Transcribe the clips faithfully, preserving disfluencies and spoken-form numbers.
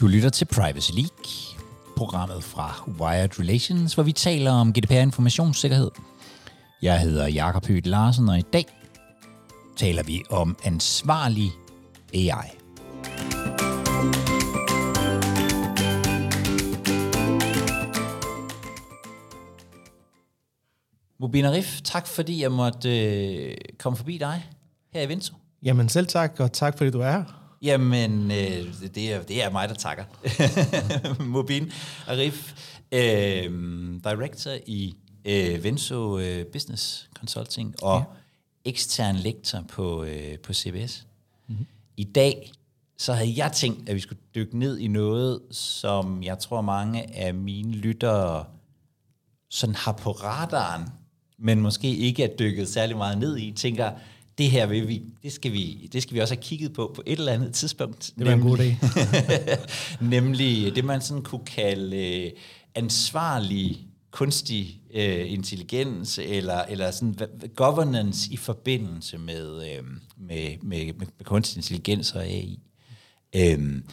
Du lytter til Privacy League, programmet fra Wired Relations, hvor vi taler om G D P R-informationssikkerhed. Jeg hedder Jacob Høedt Larsen, og i dag taler vi om ansvarlig A I. Mobeen Arif, tak fordi jeg måtte øh, komme forbi dig her i Venzo. Jamen selv tak, og tak fordi du er her. Jamen, øh, det, er, det er mig, der takker. Mobeen Arif, øh, director i øh, Venzo øh, Business Consulting og ja. ekstern lektor på, øh, på C B S. Mm-hmm. I dag, så havde jeg tænkt, at vi skulle dykke ned i noget, som jeg tror mange af mine lyttere sådan har på radaren, men måske ikke er dykket særlig meget ned i, tænker... Det her vil vi, det skal vi, det skal vi også have kigget på på et eller andet tidspunkt. Det var en god idé. Nemlig det, man sådan kunne kalde ansvarlig kunstig øh, intelligens, eller, eller sådan governance i forbindelse med, øh, med, med, med kunstig intelligens og A I. Øhm,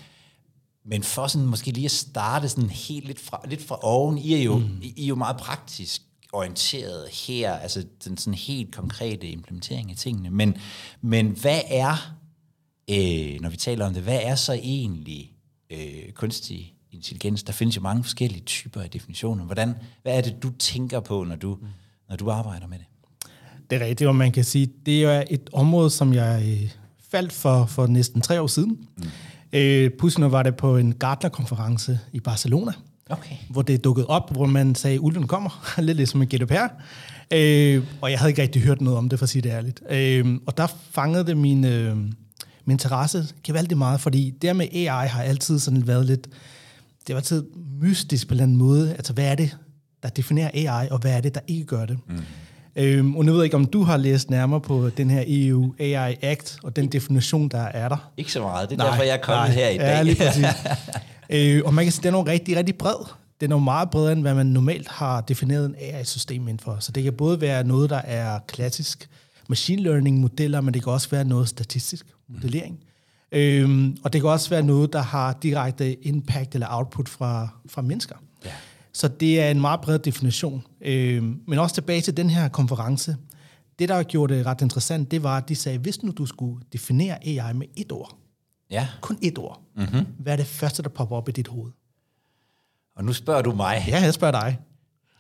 men for sådan måske lige at starte sådan helt lidt fra, lidt fra oven, I er jo, mm. I er jo meget praktisk orienteret her, altså den sådan helt konkrete implementering af tingene, men, men hvad er, øh, når vi taler om det, hvad er så egentlig øh, kunstig intelligens? Der findes jo mange forskellige typer af definitioner. Hvordan, hvad er det, du tænker på, når du, når du arbejder med det? Det er rigtigt, og man kan sige, det er et område, som jeg faldt for for næsten tre år siden. Mm. Øh, pludselig var det på en Gartner-konference i Barcelona, okay. Hvor det dukkede op, hvor man sagde, ulven kommer, lidt ligesom en G D P R. Øh, og jeg havde ikke rigtig hørt noget om det, for at sige det ærligt. Øh, og der fangede det min, øh, min interesse gevaldigt meget, fordi det med A I har altid sådan været lidt, det var altid mystisk på en eller anden måde. Altså, hvad er det, der definerer A I, og hvad er det, der ikke gør det? Mm. Øh, og nu ved jeg ikke, om du har læst nærmere på den her E U A I Act, og den definition, der er der. Ikke så meget, det er nej, derfor, jeg er kommet nej, her i dag. Ja, lige præcis. Øh, og man kan sige, at den er jo rigtig, rigtig bred. Den er jo meget bredere, end hvad man normalt har defineret en A I-system indenfor. Så det kan både være noget, der er klassisk machine learning-modeller, men det kan også være noget statistisk modellering. Mm. Øh, og det kan også være noget, der har direkte impact eller output fra, fra mennesker. Ja. Så det er en meget bred definition. Øh, men også tilbage til den her konference. Det, der gjorde det ret interessant, det var, at de sagde, hvis nu du skulle definere A I med et ord, ja. Kun et ord. Mm-hmm. Hvad er det første, der popper op i dit hoved? Og nu spørger du mig. Ja, jeg spørger dig.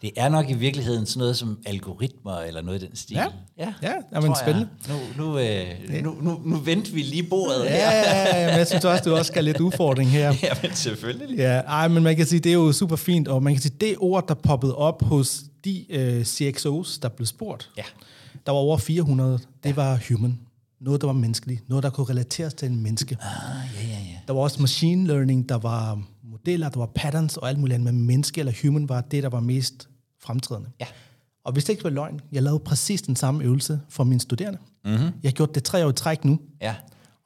Det er nok i virkeligheden sådan noget som algoritmer eller noget i den stil. Ja, ja, ja det er spændende. Nu, nu, øh, nu, nu, nu venter vi lige bordet ja, her. Ja, ja, men jeg synes også, du også skal lidt udfordring her. Ja, men selvfølgelig. Ja, ej, men man kan sige, det er jo super fint, og man kan sige, det ord, der poppede op hos de øh, C X O's, der blev spurgt, ja. Der var over fire hundrede, det var human. Noget, der var menneskeligt. Noget, der kunne relateres til en menneske. Ah, ja, ja, ja. Der var også machine learning, der var modeller, der var patterns og alt muligt andet. Men menneske eller human var det, der var mest fremtrædende. Ja. Og hvis det ikke var løgn, jeg lavede præcis den samme øvelse for mine studerende. Mm-hmm. Jeg har gjort det tre år i træk nu. Ja.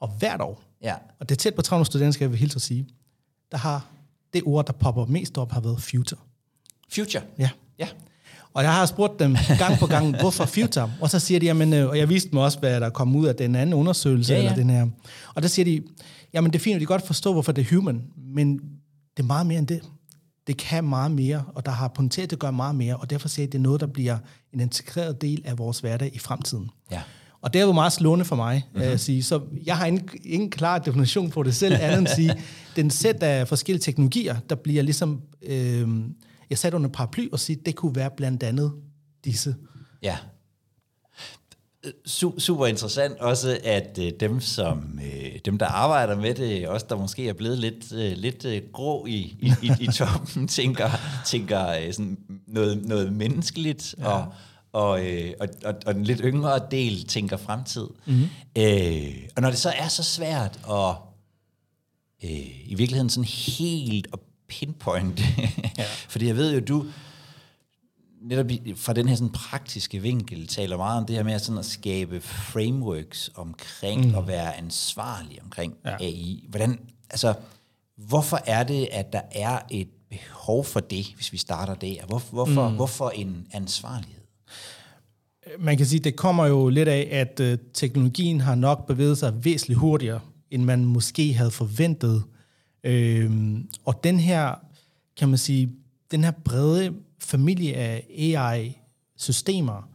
Og hvert år. Ja. Og det er tæt på tre hundrede studerende, skal jeg helt så sige. Der har det ord, der popper mest op, har været future. Future? Ja. Ja. Og jeg har spurgt dem gang på gang, hvorfor future? Og så siger de, jamen, og jeg viste dem også, hvad der kom ud af den anden undersøgelse, ja, ja. Eller den her. Og der siger de, jamen det er fint, at de godt forstår, hvorfor det er human, men det er meget mere end det. Det kan meget mere, og der har potentiale til at gøre meget mere, og derfor siger de, at det er noget, der bliver en integreret del af vores hverdag i fremtiden. Ja. Og det er jo meget slående for mig mm-hmm. at sige, så jeg har ingen, ingen klar definition på det selv, andet end at sige, den sæt af forskellige teknologier, der bliver ligesom... Øh, Jeg satte under paraply og sige, det kunne være blandt andet disse. Ja. Super interessant også, at dem, som, dem der arbejder med det, også der måske er blevet lidt, lidt grå i, i, i toppen, tænker, tænker sådan noget, noget menneskeligt, ja. og, og, og, og, og den lidt yngre del tænker fremtid. Mm-hmm. Øh, og når det så er så svært at øh, i virkeligheden sådan helt at pinpoint. ja. Fordi jeg ved jo, du netop fra den her sådan praktiske vinkel taler meget om det her med sådan at skabe frameworks omkring mm. at være ansvarlig omkring ja. A I. Hvordan, altså, hvorfor er det, at der er et behov for det, hvis vi starter det? Hvor, hvorfor, mm. hvorfor en ansvarlighed? Man kan sige, det kommer jo lidt af, at øh, teknologien har nok bevæget sig væsentligt hurtigere, end man måske havde forventet Øhm, og den her, kan man sige, den her brede familie af A I-systemer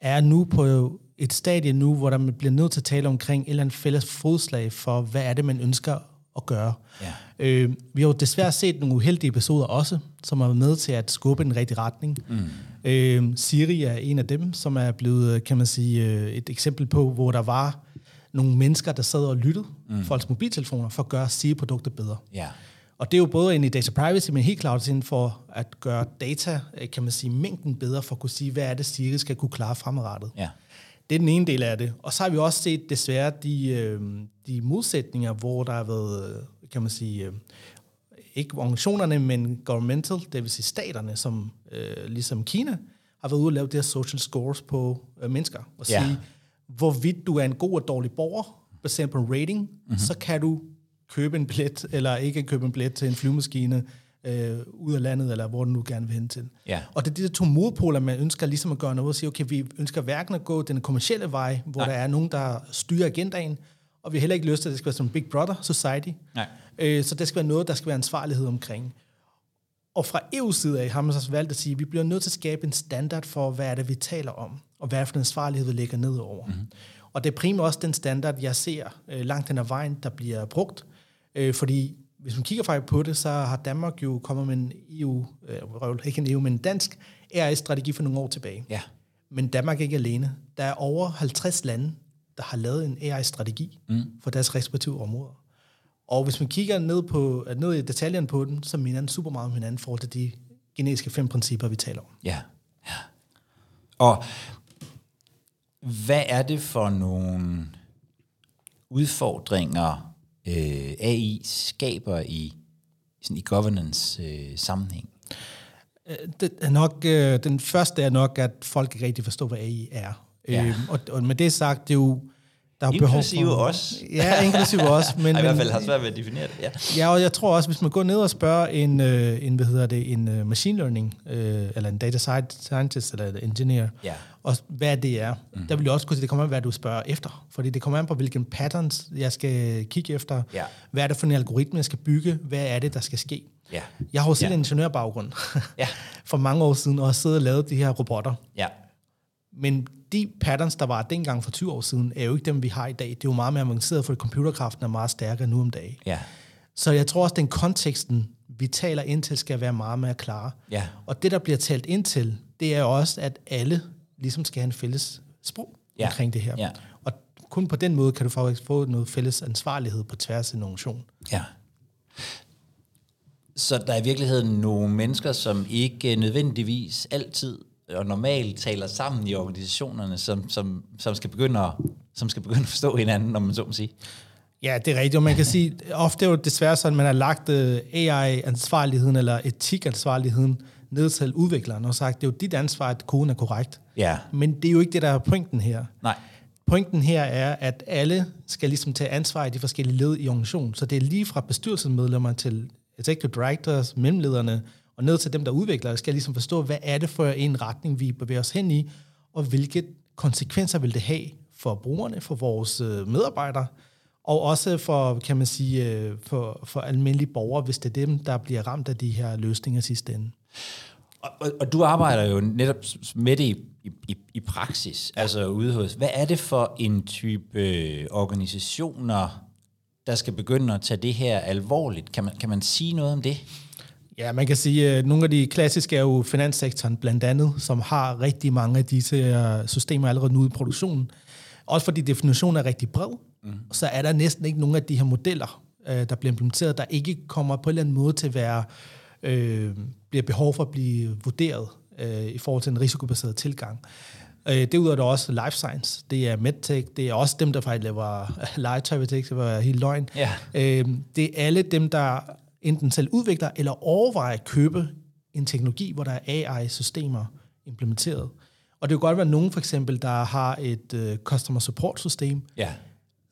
er nu på et stadie nu, hvor der bliver nødt til at tale omkring et eller andet fælles fodslag for, hvad er det, man ønsker at gøre. Ja. Øh, vi har jo desværre set nogle uheldige episoder også, som har været med til at skubbe den rigtige retning. Mm. Øh, Siri er en af dem, som er blevet, kan man sige, et eksempel på, hvor der var nogle mennesker, der sad og lyttede mm. folks mobiltelefoner for at gøre Siri-produkter bedre. Ja. Og det er jo både ind i data privacy, men helt klart inden for at gøre data, kan man sige, mængden bedre, for at kunne sige, hvad er det, Siri skal kunne klare fremadrettet. Ja. Det er den ene del af det. Og så har vi også set desværre de, de modsætninger, hvor der har været, kan man sige, ikke organisationerne, men governmental, det vil sige staterne, som ligesom Kina, har været ude og lave de her social scores på mennesker. Og sige, ja. hvorvidt du er en god og dårlig borger, baseret på en rating, mm-hmm. så kan du købe en billet, eller ikke købe en billet til en flyvemaskine øh, ud af landet, eller hvor den nu gerne vil hen til. Ja. Og det er de der to modpoler, man ønsker ligesom at gøre noget, og sige, okay, vi ønsker hverken at gå den kommercielle vej, hvor Nej. der er nogen, der styrer agendaen, og vi har heller ikke lyst til, at det skal være som Big Brother Society. Nej. Øh, så det skal være noget, der skal være ansvarlighed omkring. Og fra E U's side af har man så valgt at sige, at vi bliver nødt til at skabe en standard for, hvad er det, vi taler om, og hvad er for den ansvarlighed, vi lægger ned over. Mm-hmm. Og det er primært også den standard, jeg ser øh, langt den af vejen, der bliver brugt. Øh, fordi hvis man kigger faktisk på det, så har Danmark jo kommet med en E U, øh, ikke en E U, men en dansk A I-strategi for nogle år tilbage. Ja. Men Danmark er ikke alene. Der er over halvtreds lande, der har lavet en A I-strategi mm. for deres respektive områder. Og hvis man kigger ned, på, ned i detaljerne på den, så minder den super meget om hinanden i forhold til de genetiske fem principper, vi taler om. Ja. ja. Og hvad er det for nogle udfordringer, øh, A I skaber i, sådan i governance øh, sammenhæng? Det er nok, øh, den første er nok, at folk ikke rigtig forstår, hvad A I er. Ja. Øh, og, og med det sagt, det er jo der er inklusive behov for, os. Ja, inklusive os. Men, Ej, i hvert fald har svært ved at definere det. Ja. ja, og jeg tror også, hvis man går ned og spørger en, en hvad hedder det, en machine learning, øh, eller en data scientist, eller en engineer, ja. og hvad det er, mm-hmm. der vil jeg også kunne sige, det kommer an på, hvad du spørger efter. Fordi det kommer an på, hvilken patterns jeg skal kigge efter. Ja. Hvad er det for en algoritme, jeg skal bygge? Hvad er det, der skal ske? Ja. Jeg har jo selv ja. en ingeniørbaggrund ja. for mange år siden, og har siddet og lavet de her robotter. Ja. Men de patterns, der var dengang for tyve år siden, er jo ikke dem, vi har i dag. Det er jo meget mere avanceret, for computerkraften er meget stærkere nu om dagen. Ja. Så jeg tror også, den konteksten, vi taler ind til, skal være meget mere klare. Ja. Og det, der bliver talt ind til, det er også, at alle ligesom skal have en fælles sprog ja. omkring det her. Ja. Og kun på den måde kan du faktisk få noget fælles ansvarlighed på tværs af en organisation. Ja. Så der er i virkeligheden nogle mennesker, som ikke nødvendigvis altid og normalt taler sammen i organisationerne, som, som, som, skal, begynde at, som skal begynde at forstå hinanden, om man så må sige. Ja, det er rigtigt, og man kan sige, ofte er jo desværre sådan, at man har lagt A I-ansvarligheden eller etik-ansvarligheden ned til udvikleren og sagt, det er jo dit ansvar, at koden er korrekt. Ja. Men det er jo ikke det, der er pointen her. Nej. Pointen her er, at alle skal ligesom tage ansvar i de forskellige led i organisationen, så det er lige fra bestyrelsesmedlemmer til executive directors, mellemlederne, og ned til dem, der udvikler, skal ligesom forstå, hvad er det for en retning, vi bevæger os hen i, og hvilke konsekvenser vil det have for brugerne, for vores medarbejdere, og også for, kan man sige, for, for almindelige borgere, hvis det er dem, der bliver ramt af de her løsninger sidste ende. Og, og, og du arbejder jo netop med det i, i, i praksis, altså ude hos, hvad er det for en type øh, organisationer, der skal begynde at tage det her alvorligt? Kan man, kan man sige noget om det? Ja, man kan sige, at nogle af de klassiske er jo finanssektoren blandt andet, som har rigtig mange af disse systemer allerede nu i produktionen. Også fordi definitionen er rigtig bred, mm. så er der næsten ikke nogen af de her modeller, der bliver implementeret, der ikke kommer på en eller anden måde til at være, øh, bliver behov for at blive vurderet øh, i forhold til en risikobaseret tilgang. Derudover er der også life science, det er medtech, det er også dem, der faktisk laver legetøj-tech, det var helt løgn. Yeah. Det er alle dem, der enten selv udvikler eller overvejer at købe en teknologi, hvor der er A I-systemer implementeret. Og det kan godt være nogen for eksempel, der har et øh, customer support-system, ja.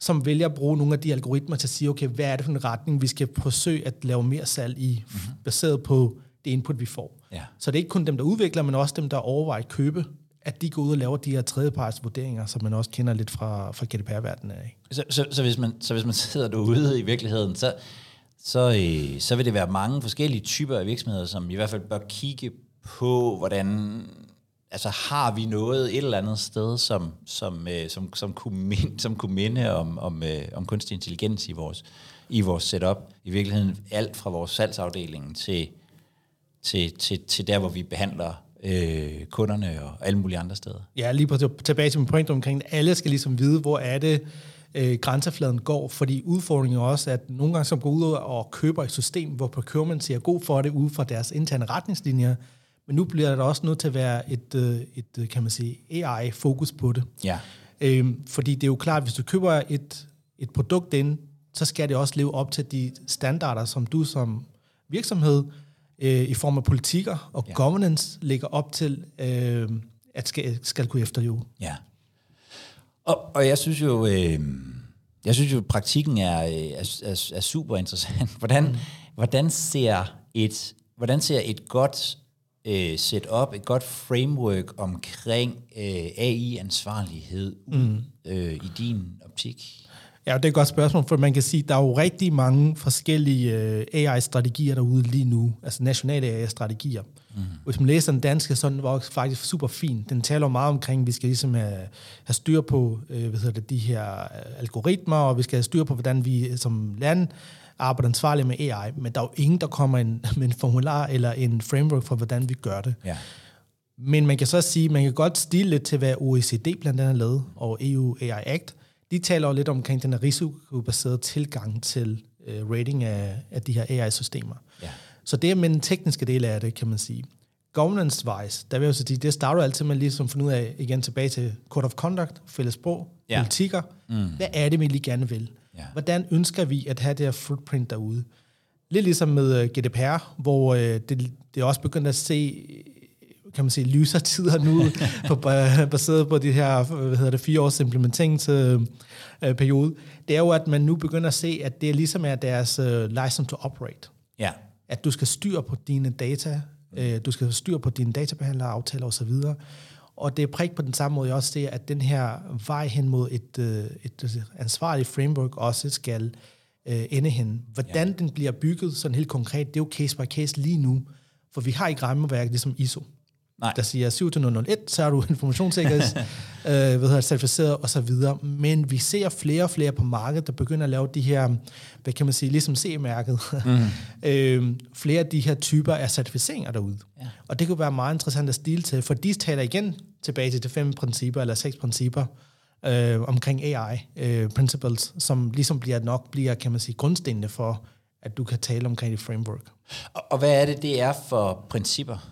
som vælger at bruge nogle af de algoritmer til at sige, okay, hvad er det for en retning, vi skal forsøge at lave mere salg i, mm-hmm. baseret på det input, vi får. Ja. Så det er ikke kun dem, der udvikler, men også dem, der overvejer at købe, at de går ud og laver de her tredjepartsvurderinger, som man også kender lidt fra, fra G D P R-verdenen af. Så, så, så, hvis man, så hvis man sidder derude i virkeligheden, så så, øh, så vil det være mange forskellige typer af virksomheder, som i hvert fald bør kigge på, hvordan... Altså har vi noget et eller andet sted, som, som, øh, som, som, kunne, minde, som kunne minde om, om, øh, om kunstig intelligens i vores, i vores setup? I virkeligheden alt fra vores salgsafdeling til, til, til, til der, hvor vi behandler øh, kunderne og alle mulige andre steder. Ja, lige på tilbage til min point omkring, at alle skal ligesom vide, hvor er det, øh, grænsefladen går, fordi udfordringen er også, at nogle gange som går ud og køber et system, hvor procurement siger god for det ud fra deres interne retningslinjer, men nu bliver der også nødt til at være et, et kan man sige, A I-fokus på det. Ja. Øhm, fordi det er jo klart, at hvis du køber et, et produkt ind, så skal det også leve op til de standarder, som du som virksomhed øh, i form af politikker og ja. governance lægger op til, øh, at skal, skal kunne efterjule. Ja. Og, og jeg synes jo, øh, jeg synes jo, praktikken er, er, er, er super interessant. Hvordan, mm. hvordan, ser et, hvordan ser et godt... set op, et godt framework omkring øh, A I-ansvarlighed mm. øh, i din optik? Ja, det er et godt spørgsmål, for man kan sige, at der er jo rigtig mange forskellige øh, A I-strategier derude lige nu, altså nationale A I-strategier. Mm. Hvis man læser den danske, så den var faktisk super fin. Den taler meget omkring, at vi skal ligesom have, have styr på øh, hvad hedder det, de her algoritmer, og vi skal have styr på, hvordan vi som land arbejder ansvarligt med A I, men der er jo ingen, der kommer en, med en formular eller en framework for, hvordan vi gør det. Ja. Men man kan så sige, man kan godt stille lidt til, hvad O E C D blandt andet lavede, og E U A I Act. De taler jo lidt omkring den her risikobaserede tilgang til uh, rating af, af de her A I-systemer. Ja. Så det er med den tekniske del af det, kan man sige. Governance-wise, der vil jeg jo sige, det starter altid med ligesom at finde ud af, igen tilbage til Code of Conduct, fælles sprog, ja. politikker. Mm. Hvad er det, vi lige gerne vil? Ja. Hvordan ønsker vi at have det her footprint derude? Lidt ligesom med G D P R, hvor det, det er også begyndt at se, kan man sige, lysere tider nu, på, baseret på de her, hvad hedder det, fire års implementeringsperiode. Det er jo, at man nu begynder at se, at det ligesom er deres license to operate. Ja. At du skal styre på dine data, du skal styre på dine databehandlere, aftaler osv., og det er prægt på den samme måde, jeg også ser, at den her vej hen mod et, et ansvarligt framework også skal øh, ende hen. Hvordan ja. den bliver bygget sådan helt konkret, det er jo case by case lige nu, for vi har ikke rammeværket ligesom I S O. Nej. Der siger syv nul nul nul et, så er du informationssikkerheds, øh, hvad hedder det, certificeret osv. Men vi ser flere og flere på markedet, der begynder at lave de her, hvad kan man sige, ligesom C-mærket. Mm. øh, flere af de her typer af certificeringer derude. Ja. Og det kunne være meget interessant at stile til, for de taler igen tilbage til de fem principper, eller seks principper, øh, omkring A I øh, principles, som ligesom bliver nok bliver, kan man sige, grundstenene for, at du kan tale omkring det framework. Og, og hvad er det, det er for principper?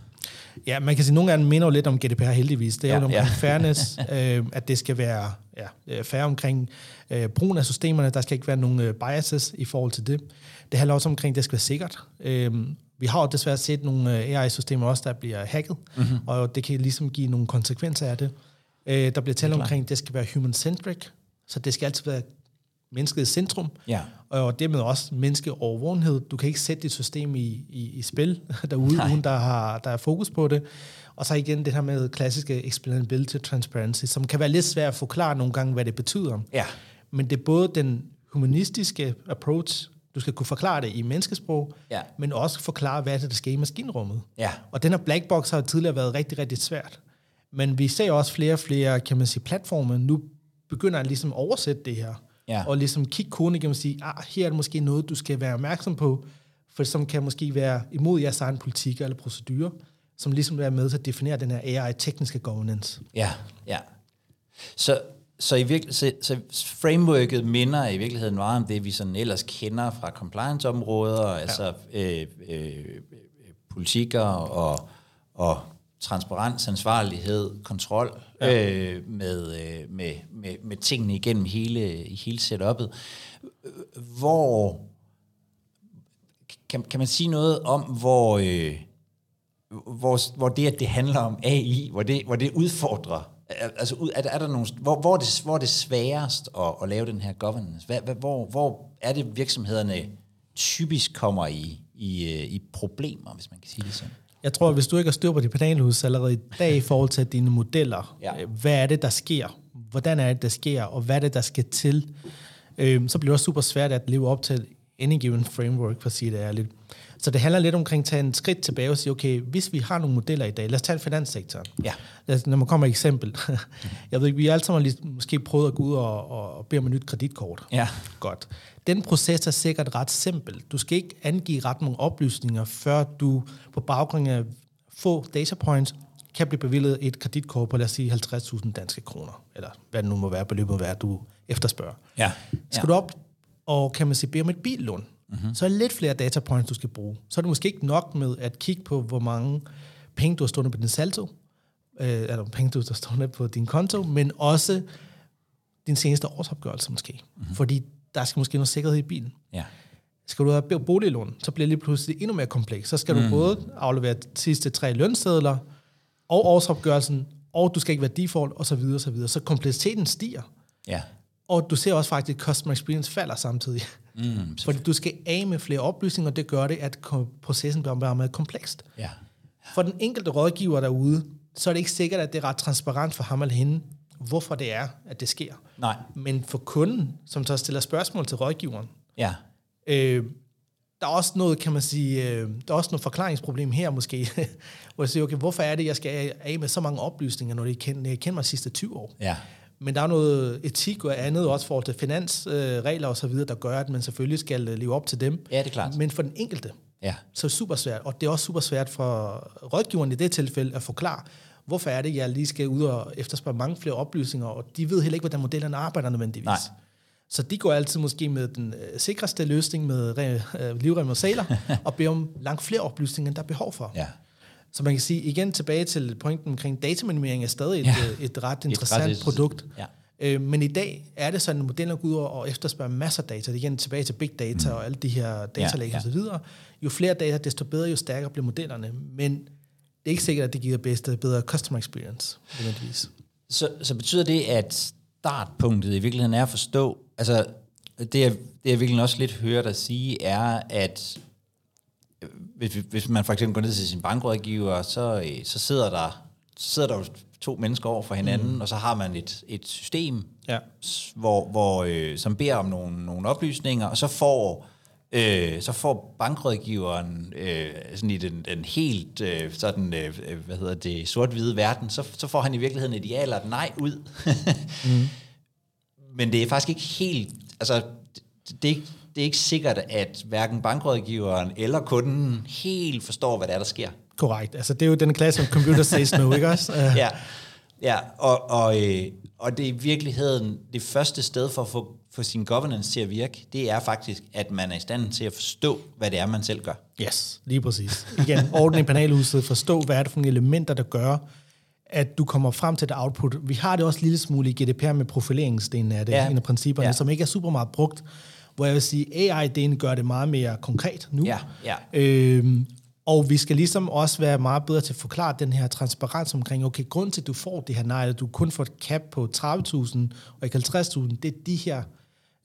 Ja, man kan sige, at nogle af dem minder jo lidt om G D P R heldigvis. Det er ja, jo omkring ja. fairness, øh, at det skal være ja, fair omkring øh, brugen af systemerne. Der skal ikke være nogen øh, biases i forhold til det. Det handler også omkring, at det skal være sikkert. Øh, vi har jo desværre set nogle A I-systemer også, der bliver hacket, mm-hmm. og det kan ligesom give nogle konsekvenser af det. Øh, der bliver talt omkring, at det skal være human-centric, så det skal altid være mennesket i centrum, ja. og dermed også menneskeovervågenhed. Du kan ikke sætte dit system i, i, i spil derude, Nej. uden der har der er fokus på det. Og så igen det her med klassiske explainability transparency, som kan være lidt svært at forklare nogle gange, hvad det betyder. Ja. Men det er både den humanistiske approach, du skal kunne forklare det i menneskesprog, ja. men også forklare, hvad det der sker i maskinrummet. Ja. Og den her black box har tidligere været rigtig, rigtig svært. Men vi ser også flere og flere, kan man sige, platforme nu begynder at ligesom oversætte det her. Ja. Og ligesom kigge kone, kan man sige, ah, her er det måske noget, du skal være opmærksom på, for som kan måske være imod jeres egen politik eller procedurer, som ligesom er med til at definere den her A I-tekniske governance. Ja, ja. Så, så, i virke, så, så frameworket minder i virkeligheden meget om det, vi sådan ellers kender fra compliance-områder, ja. altså øh, øh, politikker og, og transparens, ansvarlighed, kontrol ja. øh, med, med, med, med tingene igennem hele, hele setupet. Hvor, kan, kan man sige noget om, hvor, øh, hvor, hvor det, at det handler om A I, hvor det, hvor det udfordrer, altså er der, er der nogle, hvor, hvor, er det, hvor er det sværest at, at lave den her governance? Hvor, hvor, hvor er det virksomhederne typisk kommer i, i, i problemer, hvis man kan sige det sådan? Jeg tror, at hvis du ikke har styr på dit penalhus allerede i dag i forhold til dine modeller, ja. hvad er det, der sker? Hvordan er det, der sker? Og hvad er det, der skal til? Øh, så bliver det også super svært at leve op til any given framework, for at sige det ærligt. Så det handler lidt omkring at tage en skridt tilbage og sige, okay, hvis vi har nogle modeller i dag, lad os tage finanssektoren. Ja. Lad os, når man kommer et eksempel. Jeg ved ikke, vi alle sammen har måske prøvet at gå ud og, og, og bede om et nyt kreditkort. Ja. Godt. Den proces er sikkert ret simpel. Du skal ikke angive ret mange oplysninger, før du på baggrund af få data points kan blive bevilget et kreditkort på, lad os sige, halvtreds tusind danske kroner, eller hvad det nu må være, beløbet må være, du efterspørger. Ja. Ja. Skal du op og kan man sige, bede om et billån? Mm-hmm. Så er lidt flere data points, du skal bruge. Så er det måske ikke nok med at kigge på, hvor mange penge, du har stående på din saldo, øh, eller penge, du har stående på din konto, men også din seneste årsopgørelse måske. Mm-hmm. Fordi der skal måske noget sikkerhed i bilen. Ja. Skal du have boliglån, så bliver det lige pludselig endnu mere kompleks. Så skal mm-hmm. du både aflevere de sidste tre lønsedler, og årsopgørelsen, og du skal ikke være default, og så videre, og så videre. Så kompleksiteten stiger. Ja. Og du ser også faktisk, at customer experience falder samtidig. Mm, fordi du skal af med flere oplysninger, og det gør det, at processen bliver meget komplekst. Ja. For den enkelte rådgiver derude, så er det ikke sikkert, at det er ret transparent for ham eller hende, hvorfor det er, at det sker. Nej. Men for kunden, som så stiller spørgsmål til rådgiveren, ja. øh, der er også noget, kan man sige, øh, der er også noget forklaringsproblem her måske, hvor jeg siger, okay, hvorfor er det, jeg skal af med så mange oplysninger, når jeg kender, jeg kender mig de sidste tyve år? Ja. Men der er noget etik og andet, også forhold til finansregler øh, og så videre, der gør, at man selvfølgelig skal leve op til dem. Ja, det er klart. Men for den enkelte, ja. Så er det super svært. Og det er også super svært for rådgiveren i det tilfælde at forklare, hvorfor er det, jeg lige skal ud og efterspørge mange flere oplysninger, og de ved heller ikke, hvordan modellerne arbejder nødvendigvis. Nej. Så de går altid måske med den øh, sikreste løsning med øh, livrem og sæler, og beder om langt flere oplysninger, end der er behov for. Ja. Så man kan sige, igen tilbage til pointen omkring dataminimering er stadig et, ja, et ret interessant et produkt. Ja. Øh, men i dag er det sådan, at modeller går ud og efterspørger masser af data. Det er igen tilbage til big data mm. og alle de her datalæg ja, ja. og så videre. Jo flere data, desto bedre, jo stærkere bliver modellerne. Men det er ikke sikkert, at det giver bedste, bedre customer experience. Så, så betyder det, at startpunktet i virkeligheden er at forstå, altså det jeg, det jeg virkelig også lidt hører dig sige, er at Hvis, hvis man for eksempel går ned til sin bankrådgiver, så, så sidder der så sidder der jo to mennesker over for hinanden, mm. og så har man et, et system, ja. hvor, hvor, øh, som beder om nogle, nogle oplysninger, og så får, øh, så får bankrådgiveren øh, sådan i den, den helt øh, sådan, øh, hvad hedder det, sort-hvide verden, så, så får han i virkeligheden et ja eller et nej ud. mm. Men det er faktisk ikke helt, altså det er ikke, det er ikke sikkert, at hverken bankrådgiveren eller kunden helt forstår, hvad der er, der sker. Korrekt. Altså, det er jo den klasse, som computer says no, ikke også? Uh. Ja, ja. Og, og, øh, og det er i virkeligheden det første sted for at få for sin governance til at virke, det er faktisk, at man er i stand til at forstå, hvad det er, man selv gør. Yes, lige præcis. Igen, ordentligt i panelhuset, forstå, hvad er det for nogle elementer, der gør, at du kommer frem til det output. Vi har det også lille smule i G D P R med profileringsdelen af det, ja. en af principperne, ja. som ikke er super meget brugt, hvor jeg vil sige, A I-delen gør det meget mere konkret nu. Ja, ja. Øhm, og vi skal ligesom også være meget bedre til at forklare den her transparens omkring, okay, grunden til, at du får det her nej, at du kun får et cap på tredive tusind og ikke halvtreds tusind, det er de her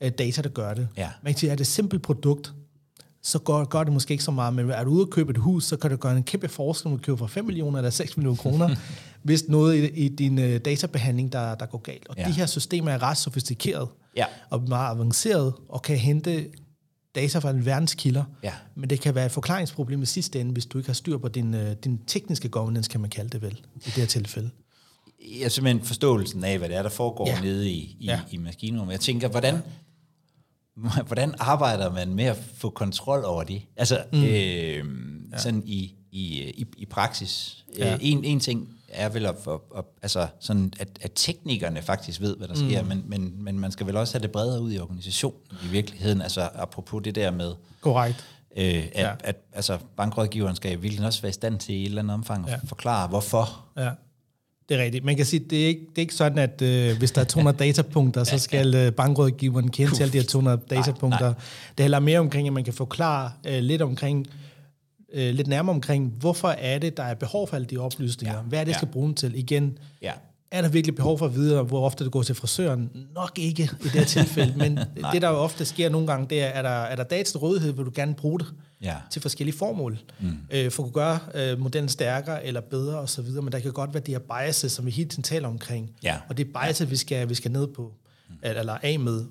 uh, data, der gør det. Ja. Man kan sige, er det et simpelt produkt, så gør, gør det måske ikke så meget, men er du ude at købe et hus, så kan du gøre en kæmpe forskel, når du køber for fem millioner eller seks millioner kroner, hvis noget i, i din uh, databehandling, der, der går galt. Og ja. de her systemer er ret sofistikerede, ja. og meget avanceret, og kan hente data fra en verdenskilder. Ja. Men det kan være et forklaringsproblem i sidste ende, hvis du ikke har styr på din, din tekniske governance, kan man kalde det vel, i det her tilfælde. Ja, simpelthen forståelsen af, hvad det er, der foregår ja. nede i, i, ja. i maskinrummet. Jeg tænker, hvordan, hvordan arbejder man med at få kontrol over det? Altså, mm. øh, ja. sådan i, i, i, i praksis. Ja. En, en ting er vel at, at, at, altså sådan at, at teknikerne faktisk ved, hvad der sker, mm. men, men, men man skal vel også have det bredere ud i organisationen i virkeligheden, altså apropos det der med, korrekt. Øh, at, ja. at, at altså, bankrådgiveren skal i virkeligheden også være i stand til i et eller andet omfang ja. at forklare, hvorfor. Ja. Det er rigtigt. Man kan sige, at det er ikke, det er ikke sådan, at øh, hvis der er to hundrede datapunkter, så skal øh, bankrådgiveren kende Uf. til alle de her to hundrede datapunkter. Nej, nej. Det handler mere omkring, at man kan forklare øh, lidt omkring, Øh, lidt nærmere omkring, hvorfor er det, der er behov for alle de oplysninger? Ja, Hvad er det, ja. skal bruge dem til? Igen, ja. er der virkelig behov for at vide, hvor ofte du går til frisøren? Nok ikke i det her tilfælde, men det, der jo ofte sker nogle gange, det er, er der, er der data til rådighed, vil du gerne bruge det ja. til forskellige formål, mm. øh, for at gøre øh, modellen stærkere eller bedre osv., men der kan godt være de her biases, som vi hele tiden taler omkring, ja. og det er biases, ja. vi, skal, vi skal ned på, mm. eller af med,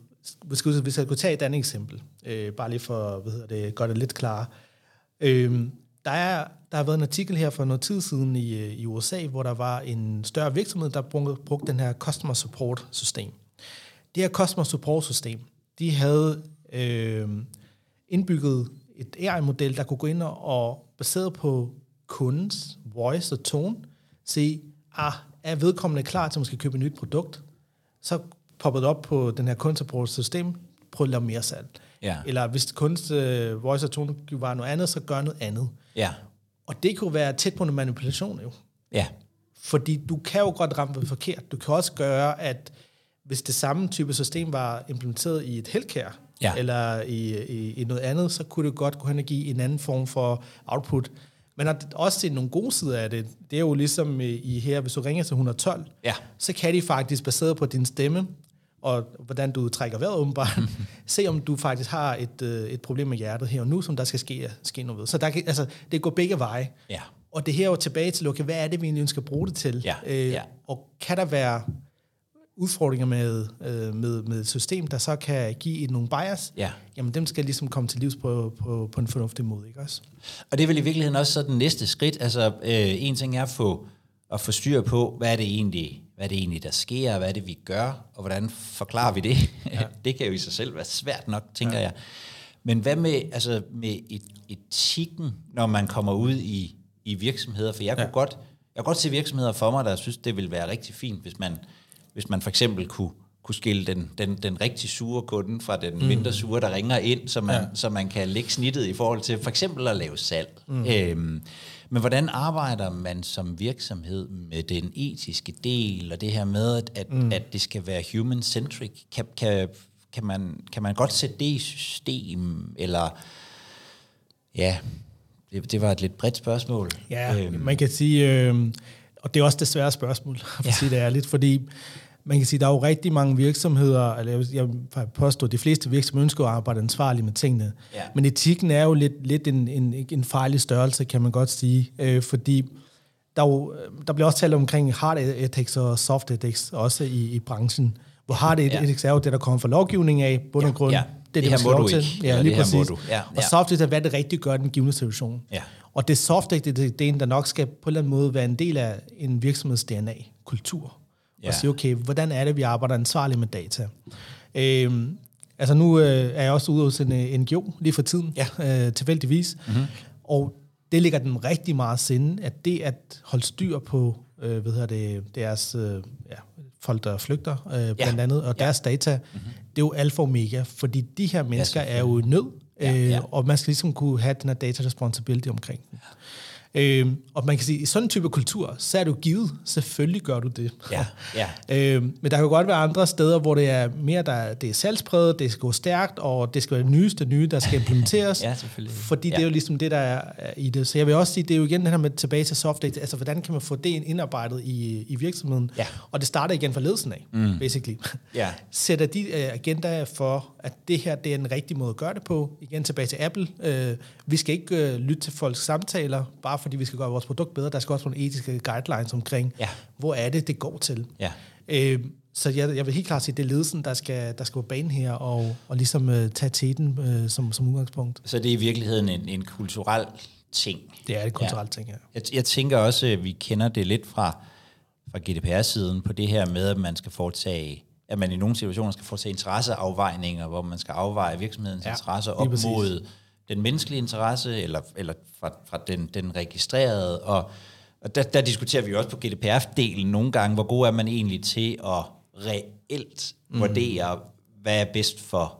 hvis jeg kunne tage et andet eksempel, øh, bare lige for, hvad hedder det, gør det lidt klarere. Øh, der, er, der har været en artikel her for noget tid siden i, i U S A, hvor der var en større virksomhed, der brugte, brugte den her customer support system. Det her customer support system, de havde øh, indbygget et A I-model, der kunne gå ind og baseret på kundens voice og tone, se, ah, er vedkommende klar til at måske købe et nyt produkt? Så poppet op på den her kundesupport-system, prøv at lave mere salg. Ja. Eller hvis kundens øh, voice og tone var noget andet, så gør noget andet. Ja. Og det kunne være tæt på en manipulation jo. Ja. Fordi du kan jo godt ramme det forkert. Du kan også gøre, at hvis det samme type system var implementeret i et healthcare, ja. eller i, i, i noget andet, så kunne det godt gå hen og give en anden form for output. Men at også se nogle gode sider af det, det er jo ligesom i her, hvis du ringer til et et to, ja. så kan de faktisk, baseret på din stemme, og hvordan du trækker vejret åbenbart, mm-hmm. se om du faktisk har et, et problem med hjertet her og nu, som der skal ske, ske noget ved. Så der kan, altså, det går begge veje. Ja. Og det her er jo tilbage til, okay, hvad er det, vi egentlig skal bruge det til? Ja. Øh, ja. Og kan der være udfordringer med, øh, med, med et system, der så kan give et nogle bias, ja. jamen dem skal ligesom komme til livs på, på, på en fornuftig måde, ikke også? Og det er vel i virkeligheden også så den næste skridt, altså øh, en ting er at få, at få styr på, hvad er det egentlig, hvad er det egentlig, der sker, hvad er det, vi gør, og hvordan forklarer vi det? Ja. Det kan jo i sig selv være svært nok, tænker ja. jeg. Men hvad med, altså, med et, etikken, når man kommer ud i, i virksomheder? For jeg ja. kunne godt, jeg kunne godt se virksomheder for mig, der synes, det ville være rigtig fint, hvis man Hvis man for eksempel kunne, kunne skille den, den, den rigtig sure kunde fra den mm. mindre sure, der ringer ind, så man, ja. så man kan lægge snittet i forhold til for eksempel at lave salg. Mm. Øhm, men hvordan arbejder man som virksomhed med den etiske del, og det her med, at, at, mm. at det skal være human-centric? Kan, kan, kan, man, kan man godt sætte det i system, eller... Ja, det, det var et lidt bredt spørgsmål. Ja, øhm, man kan sige... Øh... Og det er også det svære spørgsmål, for at sige det ærligt, fordi man kan sige, at der er jo rigtig mange virksomheder, eller jeg påstår, at de fleste virksomheder ønsker at arbejde ansvarligt med tingene. Ja. Men etikken er jo lidt, lidt en, en, en farlig størrelse, kan man godt sige, øh, fordi der, jo, der bliver også talt omkring hard ethics og soft ethics, også i, i branchen. Hvor hard ethics ja. er jo det, der kommer fra lovgivningen af, bund og ja. grund. Ja. Det, det, det her må du til. ikke. Ja, ja, lige præcis. Ja, ja. Og soft er, hvad det rigtigt gør den givne situation. Ja. Og det soft det er det, der nok skal på en eller anden måde være en del af en virksomheds D N A-kultur. Ja. Og sige, okay, hvordan er det, vi arbejder ansvarligt med data? Øhm, altså nu øh, er jeg også ude hos en N G O lige for tiden, ja. øh, tilfældigvis. Mm-hmm. Og det ligger den rigtig meget sinde, at det at holde styr på øh, hvad hedder det, deres... Øh, ja, folk, der flygter, øh, blandt ja. andet, og ja. deres data, mm-hmm. det er jo alfa og omega, fordi de her mennesker ja, er jo i nød, øh, ja, ja. og man skal ligesom kunne have den her data responsibility omkring. Ja. Øh, og man kan sige, i sådan en type kultur, så er du givet, selvfølgelig gør du det. Ja. Ja. øh, men der kan godt være andre steder, hvor det er mere, der, det er salgspræget, det skal gå stærkt, og det skal være det nyeste nye, der skal implementeres, ja, fordi ja. det er jo ligesom det, der er i det. Så jeg vil også sige, det er jo igen det her med tilbage til soft data, altså hvordan kan man få det indarbejdet i, i virksomheden, ja. og det starter igen fra ledelsen af, mm. basically. Ja. Sætter de agendaer for, at det her, det er en rigtig måde at gøre det på, igen tilbage til Apple. Øh, vi skal ikke øh, lytte til folks samtaler, bare fordi vi skal gøre vores produkt bedre. Der skal også nogle etiske guidelines omkring, ja. hvor er det, det går til. Ja. Øh, så jeg, jeg vil helt klart sige, at det er ledelsen, der skal, der skal på banen her, og, og ligesom øh, tage teten øh, som, som udgangspunkt. Så det er i virkeligheden en, en kulturel ting? Det er en kulturel ja. ting, ja. Jeg, jeg tænker også, at vi kender det lidt fra, fra G D P R-siden, på det her med, at man skal foretage, at man i nogle situationer skal foretage interesseafvejninger, hvor man skal afveje virksomhedens ja, interesser op mod den menneskelige interesse, eller, eller fra, fra den, den registrerede, og Og der, der diskuterer vi jo også på G D P R-delen nogle gange, hvor god er man egentlig til at reelt vurdere, mm. hvad er bedst for,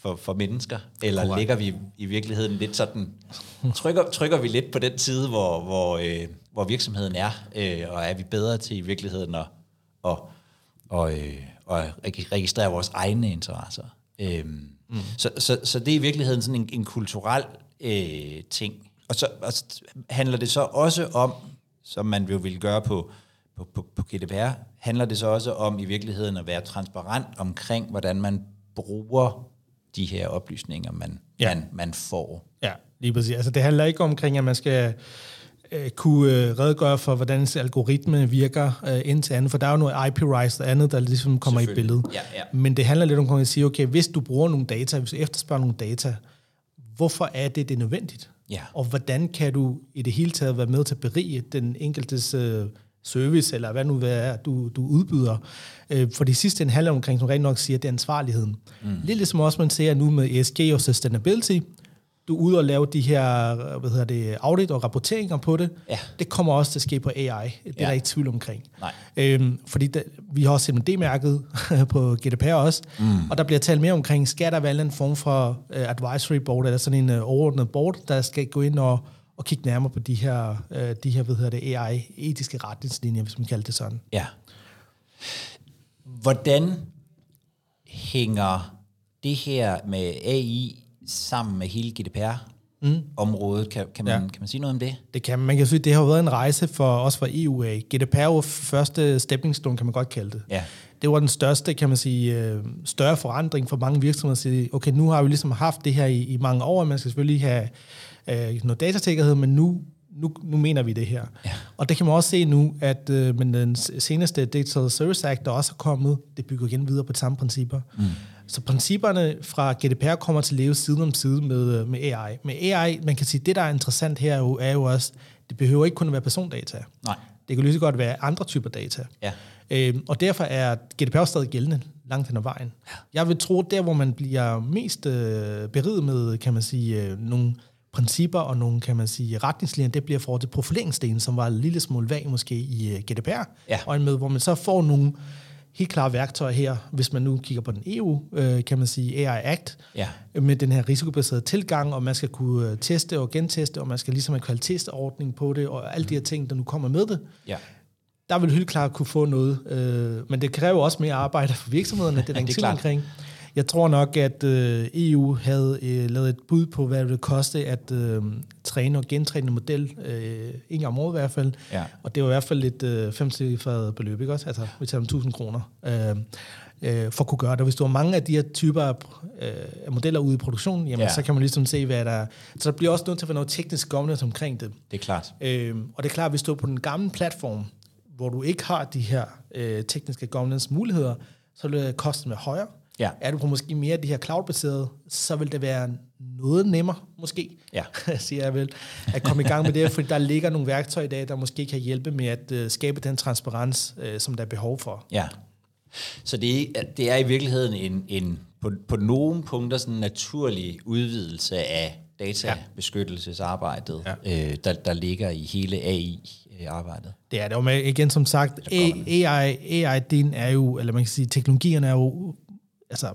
for, for mennesker? Eller Correct. ligger vi i virkeligheden lidt sådan, trykker, trykker vi lidt på den side, hvor, hvor, øh, hvor virksomheden er, øh, og er vi bedre til i virkeligheden at, og, og, øh, at registrere vores egne interesser? Øh, mm. så, så, så det er i virkeligheden sådan en, en kulturel øh, ting. Og så og handler det så også om, som man jo ville gøre på, på, på, på G D P R, handler det så også om i virkeligheden at være transparent omkring, hvordan man bruger de her oplysninger, man, ja. man, man får. Ja, lige præcis. Altså det handler ikke omkring, at man skal kunne redegøre for, hvordan algoritme virker ind til andet, for der er jo noget I P-rise og andet, der ligesom kommer i billedet. Ja, ja. Men det handler lidt om, at sige, okay, hvis du bruger nogle data, hvis du efterspørger nogle data, hvorfor er det, det er nødvendigt? Ja. Og hvordan kan du i det hele taget være med til at berige den enkeltes øh, service, eller hvad nu er, du, du udbyder? Øh, for det sidste en handler omkring, som rent nok siger, det er ansvarligheden. Mm. Lidt ligesom også man ser nu med E S G og sustainability, du er ude og lave de her hvad hedder det, audit og rapporteringer på det. Ja. Det kommer også til at ske på A I. Det er ja. der ikke tvivl omkring. Nej. Øhm, fordi der, vi har også M D-mærket på G D P R også, mm. og der bliver talt mere omkring, skal der være en form for uh, advisory board, eller sådan en uh, overordnet board, der skal gå ind og, og kigge nærmere på de her, uh, de her hvad hedder det, A I-etiske retningslinjer, hvis man kalder det sådan. Ja. Hvordan hænger det her med A I sammen med hele G D P R-området. Mm. Kan, kan, man, ja. kan man sige noget om det? Det kan man. Man kan sige, det har været en rejse for os fra E U af. G D P R var første stepping stone, kan man godt kalde det. Ja. Det var den største, kan man sige, større forandring for mange virksomheder. At sige, okay, nu har vi ligesom haft det her i, i mange år, man skal selvfølgelig have øh, noget datasikkerhed, men nu, nu, nu mener vi det her. Ja. Og det kan man også se nu, at øh, men den seneste Data Service Act, der også er kommet, det bygger igen videre på de samme principper. Mm. Så principperne fra G D P R kommer til at leve side om side med, med A I. Med A I, man kan sige, det der er interessant her jo, er jo også, det behøver ikke kun at være persondata. Nej. Det kan lige så godt være andre typer data. Ja. Øhm, og derfor er G D P R stadig gældende langt hen ad vejen. Ja. Jeg vil tro, der hvor man bliver mest øh, beriget med, kan man sige, øh, nogle principper og nogle, kan man sige, retningslinjer, det bliver forhold til profileringsdelen, som var en lille smule vag måske i øh, G D P R. Ja. Og en med, hvor man så får nogle helt klare værktøjer her, hvis man nu kigger på den E U, øh, kan man sige A I Act, ja. Med den her risikobaserede tilgang, og man skal kunne teste og genteste, og man skal ligesom have kvalitetsordning på det, og alle de her ting, der nu kommer med det. Ja. Der vil helt klart kunne få noget, øh, men det kræver også mere arbejde for virksomhederne, det er den ja, omkring. Jeg tror nok, at øh, E U havde øh, lavet et bud på, hvad det ville koste at øh, træne og gentræne model, øh, en gang om året i hvert fald. Ja. Og det var i hvert fald et øh, femcifret beløb, ikke også? Altså, vi tager om tusind kroner øh, øh, for at kunne gøre det. Hvis du har mange af de her typer af øh, modeller ude i produktionen, jamen, ja. Så kan man ligesom se, hvad der er. Så der bliver også nødt til at være noget teknisk governance omkring det. Det er klart. Øh, og det er klart, at hvis du er på den gamle platform, hvor du ikke har de her øh, tekniske governance-muligheder, så vil kosten være højere. Ja. Er du på måske mere det her cloud-baserede, så vil det være noget nemmere, måske, ja. siger jeg vel, at komme i gang med det, fordi der ligger nogle værktøjer i dag, der måske kan hjælpe med at uh, skabe den transparens, uh, som der er behov for. Ja. Så det, det er i virkeligheden en, en på, på nogle punkter sådan en naturlig udvidelse af databeskyttelsesarbejdet, ja. øh, der, der ligger i hele A I. Arbejdet. Det er det, og igen som sagt, A I-delen er jo, eller man kan sige, teknologierne er jo altså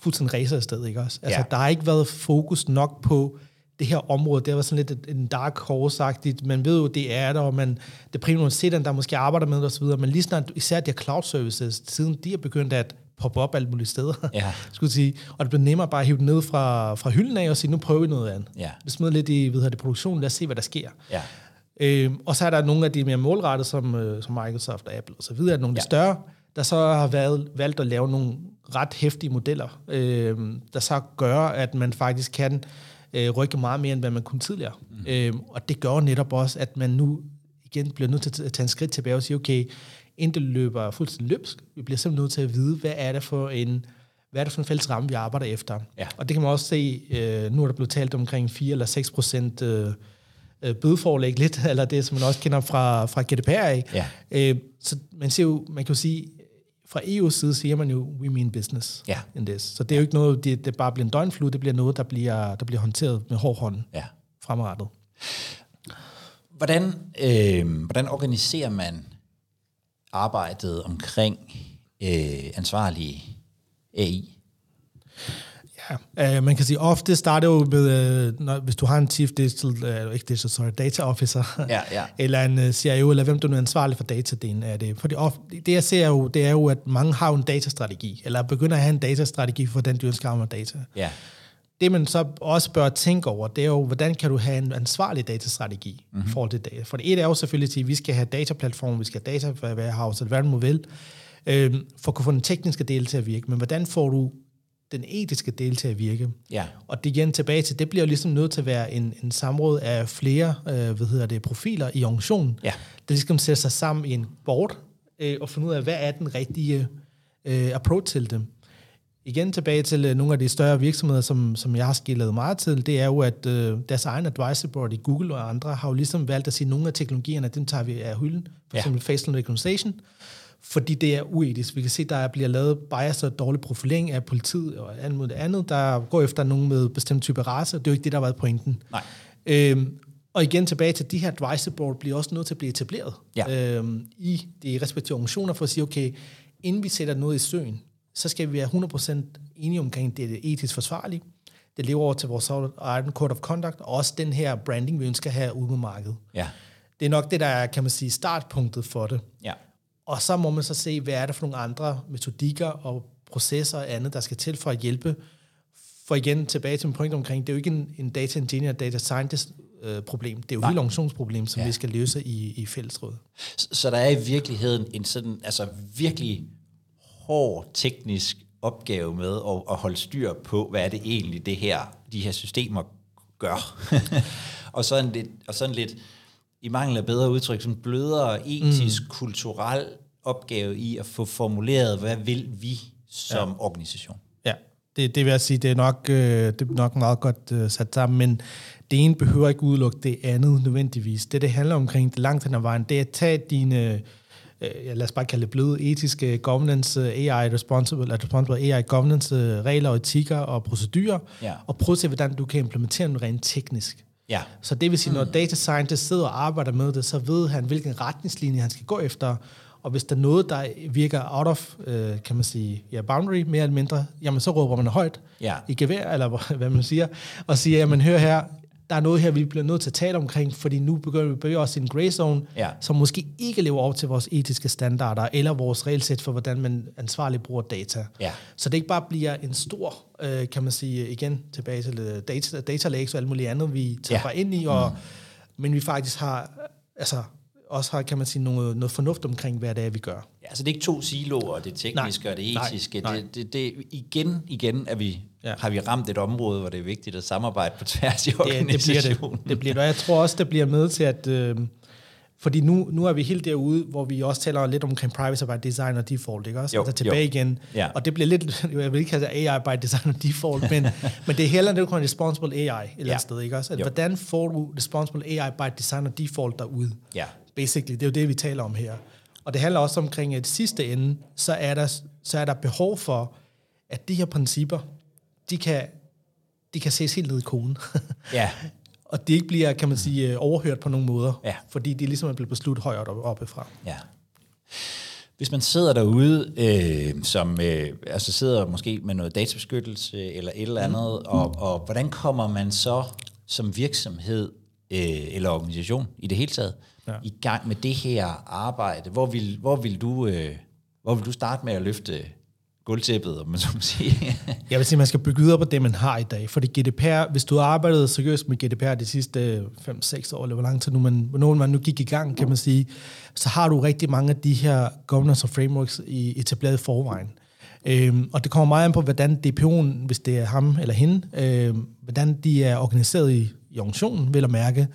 fuldstændig racer afsted, ikke også? Altså, ja. Der har ikke været fokus nok på det her område. Det var sådan lidt en dark horse-agtigt. Man ved jo, det er der, og man, det er primært sedan, der måske arbejder med det osv., men lige snart, især de her cloud services, siden de er begyndt at poppe op alle mulige steder, ja. skulle sige, og det bliver nemmere bare at hive det ned fra, fra hylden af og sige, nu prøver vi noget andet. Ja. Vi smider lidt i ved det, produktionen, lad os se, hvad der sker. Ja. Øhm, og så er der nogle af de mere målrettede, som, øh, som Microsoft og Apple og så videre, nogle af de ja. større, der så har været, valgt at lave nogle ret heftige modeller, øh, der så gør, at man faktisk kan øh, rykke meget mere, end hvad man kunne tidligere. Mm. Øh, og det gør netop også, at man nu igen bliver nødt til at tage en skridt tilbage og sige, okay, inden det løber fuldstændig løbsk, vi bliver simpelthen nødt til at vide, hvad er det for en, hvad er det for en fælles ramme, vi arbejder efter. Ja. Og det kan man også se, øh, nu er der blevet talt omkring fire eller seks procent øh, bødeforlæg lidt, eller det, som man også kender fra, fra G D P R. Ja. Øh, så man, ser jo, man kan jo sige, fra E U's side siger man jo, we mean business ja. in this. Så det er jo ikke noget, det, det bare bliver en døgnflue, det bliver noget, der bliver, der bliver håndteret med hård hånd ja. fremadrettet. Hvordan, øh, hvordan organiserer man arbejdet omkring øh, ansvarlige A I? Ja, man kan sige, ofte starter jo med, når, hvis du har en chief digital, ikke digital, sorry, data officer, ja, ja. eller en C I O, eller hvem du nu er ansvarlig for datadelen af det. For det, det jeg ser jo, det er jo, at mange har en datastrategi, eller begynder at have en datastrategi for, hvordan du ønsker at have data. Ja. Det, man så også bør tænke over, det er jo, hvordan kan du have en ansvarlig datastrategi mm-hmm. for det data. For det ene er jo selvfølgelig, at vi skal have dataplatform, vi skal have data warehouse, eller hvad du må vil, øh, for at kunne få den tekniske del til at virke. Men hvordan får du den etiske del til at virke. Ja. Og det igen tilbage til, det bliver ligesom nødt til at være en, en samråd af flere øh, hvad hedder det, profiler i organisationen, ja. Der ligesom sætter sig sammen i en board øh, og finde ud af, hvad er den rigtige øh, approach til dem. Igen tilbage til nogle af de større virksomheder, som, som jeg har skillet meget til, det er jo, at øh, deres egen advisory board i Google og andre har jo ligesom valgt at sige, at nogle af teknologierne, dem tager vi af hylden, for eksempel ja. Facial recognition, fordi det er uetisk. Vi kan se, at der bliver lavet bias og dårlig profilering af politiet og andet mod det andet, der går efter nogen med bestemt type race, og det er jo ikke det, der har været pointen. Nej. Øhm, og igen tilbage til, de her advisory board bliver også nødt til at blive etableret ja. øhm, i de respektive organisationer, for at sige, okay, inden vi sætter noget i søen, så skal vi være hundrede procent enige omkring, det er etisk forsvarligt. Det lever over til vores egen code of conduct, og også den her branding, vi ønsker at have ude på markedet. Ja. Det er nok det, der er, kan man sige, startpunktet for det. Ja. Og så må man så se, hvad er der for nogle andre metodikker og processer og andet, der skal til for at hjælpe. For igen, tilbage til min point omkring, det er jo ikke en, en data engineer, data scientist øh, problem. Det er jo et helt organisationsproblem, som ja. Vi skal løse i, i fællesrådet. Så, så der er i virkeligheden en sådan, altså virkelig hård teknisk opgave med at, at holde styr på, hvad er det egentlig, det her, de her systemer gør. og, sådan lidt, og sådan lidt, i mangel af bedre udtryk, sådan blødere, etisk, mm. kulturel opgave i at få formuleret, hvad vil vi som ja. Organisation? Ja, det, det vil jeg sige, det er nok, øh, det er nok meget godt øh, sat sammen, men det ene behøver ikke udelukke det andet nødvendigvis. Det, det handler omkring, det langt hen ad vejen, det er at tage dine... lad os bare kalde det bløde, etiske governance, A I responsible, responsible A I governance regler og etikker og procedurer, ja. Og prøve at se, hvordan du kan implementere noget rent teknisk. Ja. Så det vil sige, når data scientist sidder og arbejder med det, så ved han, hvilken retningslinje han skal gå efter, og hvis der er noget, der virker out of, kan man sige, ja, boundary, mere eller mindre, jamen så råber man højt ja. I gevær, eller hvad man siger, og siger, jamen hør her, der er noget her, vi bliver nødt til at tale omkring, fordi nu begynder vi at bevæge os i en gray zone, ja. Som måske ikke lever op til vores etiske standarder, eller vores regelsæt for, hvordan man ansvarligt bruger data. Ja. Så det ikke bare bliver en stor, øh, kan man sige, igen tilbage til data, data lakes og alt muligt andet, vi tager ja. Ind i, og, mm. men vi faktisk har, altså, også har, kan man sige, noget, noget fornuft omkring, hvad det er, vi gør. Ja, altså det er ikke to siloer, det tekniske nej, og det etiske. Nej, nej. Det, det, det, igen, igen er vi, ja. Har vi ramt et område, hvor det er vigtigt at samarbejde på tværs i organisationen. Det, det bliver det. Det bliver det. Og jeg tror også, det bliver med til, at... Øh, fordi nu, nu er vi helt derude, hvor vi også taler lidt omkring privacy by design og default, ikke også? Jo, altså tilbage jo. Igen. Ja. Og det bliver lidt... Jeg vil ikke kalde det A I by design og default, men, men det er heller det, du kan responsible A I et ja. Eller andet sted, ikke også? At, hvordan får du responsible A I by design og default derude? Ja. Basically, det er jo det, vi taler om her. Og det handler også omkring, at sidste ende, så er der, så er der behov for, at de her principper, de kan, de kan ses helt ned i koden. Ja. Og det ikke bliver, kan man sige, overhørt på nogle måder, ja. Fordi det ligesom er blevet besluttet højere oppefra. Ja. Hvis man sidder derude, øh, som øh, altså sidder måske med noget databeskyttelse eller et eller andet, mm. og, og hvordan kommer man så som virksomhed øh, eller organisation i det hele taget, ja. I gang med det her arbejde, hvor vil, hvor vil du øh, hvor vil du starte med at løfte gulvtæppet, om man så må sige? Jeg vil sige, at man skal bygge videre på det, man har i dag. Fordi G D P R, hvis du har arbejdet seriøst med G D P R de sidste fem seks år, eller hvor lang tid nu man, når man nu gik i gang, kan man sige, så har du rigtig mange af de her governance og frameworks i etableret forvejen. Øhm, og det kommer meget an på, hvordan D P O'en, hvis det er ham eller hende, øhm, hvordan de er organiseret i, i organisationen, vil at mærke.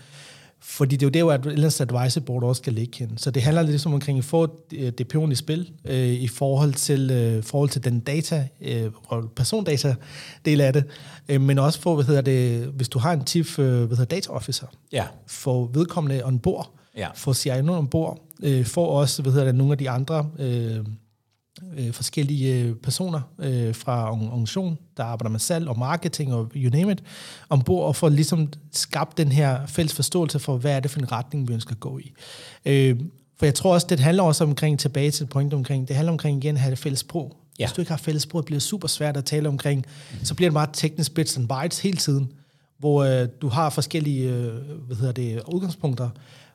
Fordi det er jo det, jo, at ellers advisory board også skal ligge hen. Så det handler lidt om omkring at få D P O'en i spil øh, i forhold til, øh, forhold til den data, øh, persondata-del af det, øh, men også få, hvad hedder det, hvis du har en chief øh, hvad hedder data officer, ja. Få vedkommende ombord, ja. Få C I O'en ombord, øh, få også, hvad hedder det, nogle af de andre øh, øh, forskellige personer øh, fra organisationen, der arbejder med salg og marketing og you name it, ombord og får ligesom skabt den her fælles forståelse for, hvad er det for en retning, vi ønsker at gå i. Øh, for jeg tror også, det handler også omkring, tilbage til et punkt omkring, det handler omkring igen at have det fælles sprog. Ja. Hvis du ikke har fælles sprog, bliver det super svært at tale omkring, mm-hmm. så bliver det meget teknisk bits and bytes hele tiden, hvor øh, du har forskellige øh, hvad hedder det, udgangspunkter.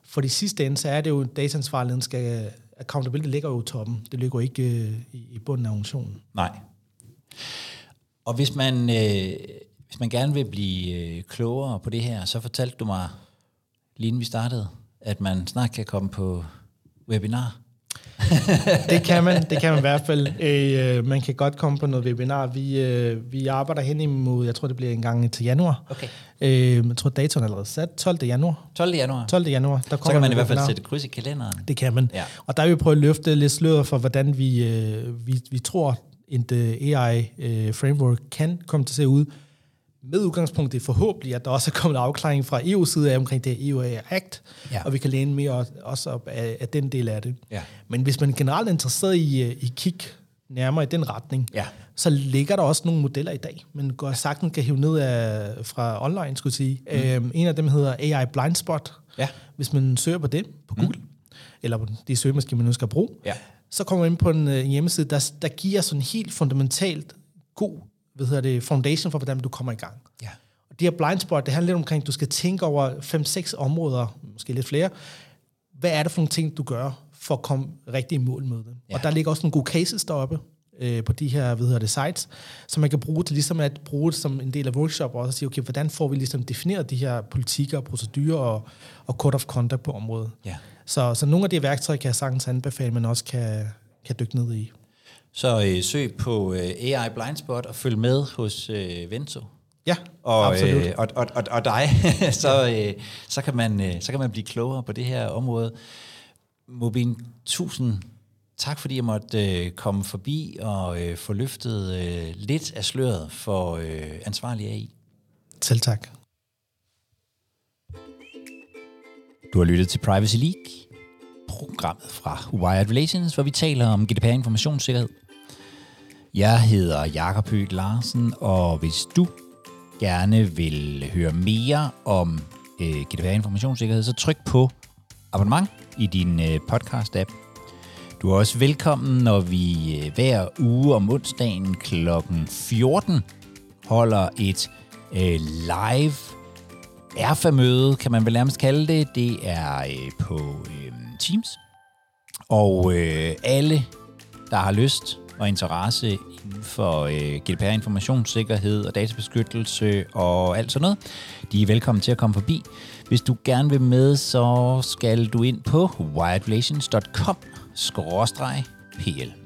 For det sidste ende, så er det jo, at dataansvarligheden skal... Accountability ligger jo i toppen. Det ligger jo ikke øh, i bunden af organisationen. Nej. Og hvis man, øh, hvis man gerne vil blive øh, klogere på det her, så fortalte du mig, lige inden vi startede, at man snart kan komme på webinar. Det kan man, det kan man i hvert fald. Øh, man kan godt komme på noget webinar. Vi, øh, vi arbejder hen imod, jeg tror det bliver en gang til januar. Okay. Øh, jeg tror datoen er allerede sat, tolvte januar. tolvte januar. tolvte januar. Der kommer så kan man i hvert fald sætte kryds i kalenderen. Det kan man. Ja. Og der vil vi prøve at løfte lidt sløret for, hvordan vi, øh, vi, vi tror, at A I-framework øh, kan komme til at se ud. Med udgangspunkt i forhåbentlig, at der også er kommet afklaring fra E U-side af omkring det E U A I Act, ja. Og vi kan læne mere også op af, af den del af det. Ja. Men hvis man generelt er interesseret i, i kig nærmere i den retning, ja. Så ligger der også nogle modeller i dag, men går sagtens kan hive ned af, fra online, skulle sige. Mm. Øhm, en af dem hedder A I Blindspot. Ja. Hvis man søger på det på Google, mm. eller på de søgemaskiner, man nu skal bruge, ja. Så kommer man ind på en, en hjemmeside, der, der giver sådan helt fundamentalt god hvad hedder det, foundation for, hvordan du kommer i gang. Ja. Og det her blindspot, det handler lidt omkring, at du skal tænke over fem seks områder, måske lidt flere. Hvad er det for nogle ting, du gør, for at komme rigtig i mål med det? Ja. Og der ligger også nogle gode cases deroppe, øh, på de her, hvad hedder det, sites, som man kan bruge til ligesom at bruge det som en del af workshop, og også sige, okay, hvordan får vi ligesom defineret de her politikker, procedurer og, og code of conduct på området? Ja. Så, så nogle af de værktøjer kan jeg sagtens anbefale, man også kan, kan dykke ned i. Så øh, søg på øh, A I Blindspot og følg med hos øh, Venzo. Ja, og, absolut. Øh, og, og, og, og dig, så, øh, så, kan man, øh, så kan man blive klogere på det her område. Mobeen, tusind tak, fordi jeg måtte øh, komme forbi og øh, få løftet øh, lidt af sløret for øh, ansvarlig A I. Selv tak. Du har lyttet til Privacy League, programmet fra Wired Relations, hvor vi taler om G D P R informationssikkerhed. Jeg hedder Jacob Høedt Larsen, og hvis du gerne vil høre mere om øh, G D P R informationssikkerhed, så tryk på abonnement i din øh, podcast-app. Du er også velkommen, når vi øh, hver uge om onsdagen klokken fjorten holder et øh, live erfamøde, kan man vel nærmest kalde det. Det er øh, på øh, Teams. Og øh, alle, der har lyst og interesse for øh, G D P R, informationssikkerhed og databeskyttelse og alt sådan noget, de er velkommen til at komme forbi. Hvis du gerne vil med, så skal du ind på wiredrelations punktum com skråstreg p l.